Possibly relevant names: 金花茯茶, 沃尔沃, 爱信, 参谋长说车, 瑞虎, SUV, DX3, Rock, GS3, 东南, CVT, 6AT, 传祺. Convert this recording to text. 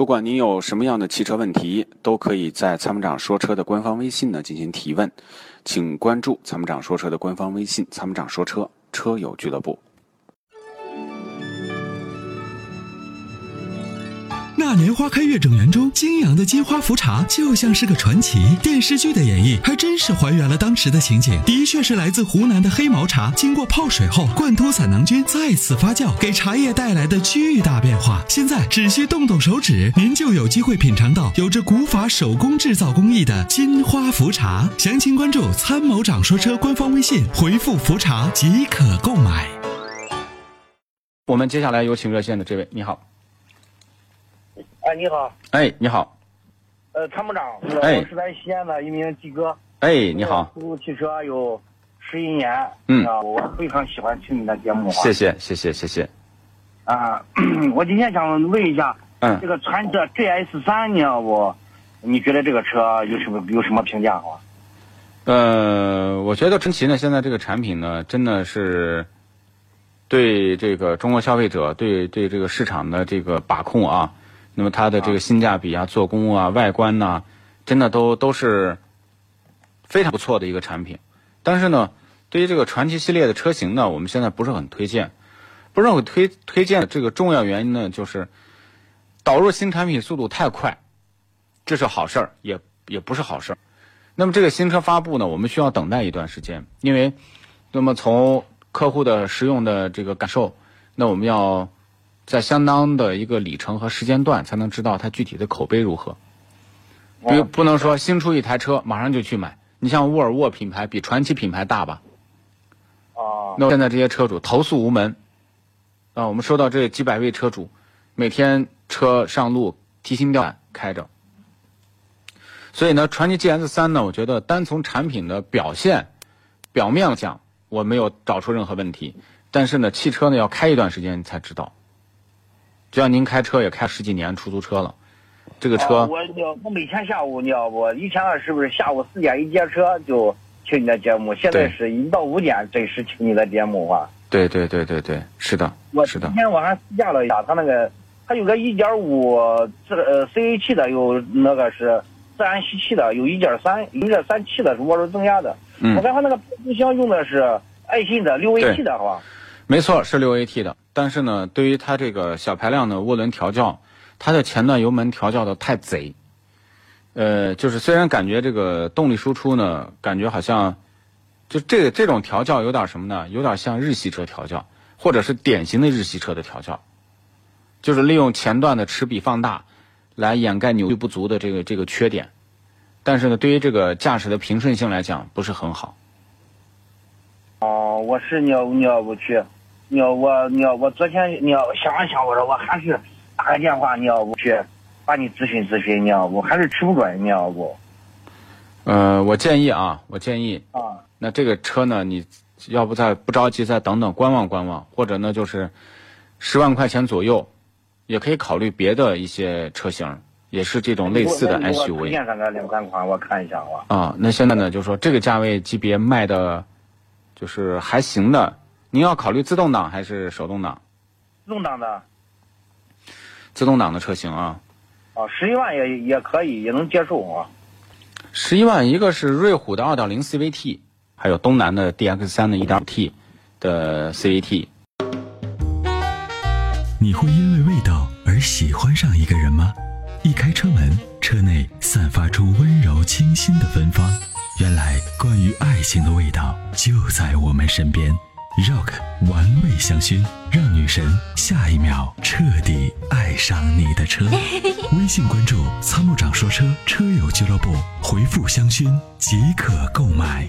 不管您有什么样的汽车问题，都可以在参谋长说车的官方微信呢进行提问，请关注参谋长说车的官方微信“参谋长说车车友俱乐部”。那年花开月正圆中，泾阳的金花茯茶就像是个传奇。电视剧的演绎还真是还原了当时的情景，的确是来自湖南的黑毛茶经过泡水后灌脱散囊菌再次发酵，给茶叶带来的巨大变化。现在只需动动手指，您就有机会品尝到有着古法手工制造工艺的金花茯茶。详情关注参谋长说车官方微信，回复茯茶即可购买。我们接下来有请热线的这位，你好。哎，你好！哎，你好！参谋长，我是在西安的一名的哥。哎，你好！服务汽车有11年，我非常喜欢听你的节目啊。谢谢，谢谢，谢谢。啊，我今天想问一下，这个传祺的 GS3 呢，你觉得这个车有什么评价啊？我觉得传祺呢，现在这个产品呢，真的是对这个中国消费者对这个市场的这个把控啊。那么它的这个性价比啊、做工啊、外观呐、真的都是非常不错的一个产品。但是呢，对于这个传祺系列的车型呢，我们现在不是很推荐。不是很推荐的这个重要原因呢，就是导入新产品速度太快，这是好事儿，也不是好事儿。那么这个新车发布呢，我们需要等待一段时间，因为那么从客户的使用的这个感受，那我们要在相当的一个里程和时间段才能知道它具体的口碑如何。不能说新出一台车马上就去买，你像沃尔沃品牌比传祺品牌大吧？啊，那现在这些车主投诉无门啊，我们收到这几百位车主，每天车上路提心吊胆开着。所以呢，传祺 GS3 呢，我觉得单从产品的表现表面讲，我没有找出任何问题，但是呢，汽车呢要开一段时间才知道。就像您开车也开10几年出租车了，这个车我每天下午我以前是不是下午4点一接车就听你的节目，现在是1到5点这时听你的节目啊。对，是的，是的。今天晚上试驾了一下，它有个1.5CVT 的，有那个是自然吸气的，有1.3气的是涡轮增压的。我看它那个变速箱用的是爱信的6AT 的，好吧？没错，是6AT 的。但是呢，对于它这个小排量的涡轮调教，它的前段油门调教的太贼。就是虽然感觉这个动力输出呢，感觉好像就这种调教有点什么呢？有点像日系车调教，或者是典型的日系车的调教，就是利用前段的齿比放大来掩盖扭矩不足的这个缺点。但是呢，对于这个驾驶的平顺性来讲，不是很好。哦，我是我去。我昨天想了想，我说我还是打个电话我去把你咨询咨询我还是吃不准我。我建议啊，那这个车呢，你要不再不着急，再等等观望，或者呢就是10万块钱左右，也可以考虑别的一些车型，也是这种类似的 SUV。我推荐2、3款，我看一下我。啊，那现在呢就是说这个价位级别卖的，就是还行的。您要考虑自动挡还是手动挡？自动挡的车型啊。啊，11万也可以，也能接受啊。11万，一个是瑞虎的2.0CVT， 还有东南的 DX3 的 1.5T 的 CVT。你会因为味道而喜欢上一个人吗？一开车门，车内散发出温柔清新的芬芳。原来关于爱情的味道就在我们身边。Rock 玩味香薰，让女神下一秒彻底爱上你的车。微信关注参谋长说车车友俱乐部，回复香薰即可购买。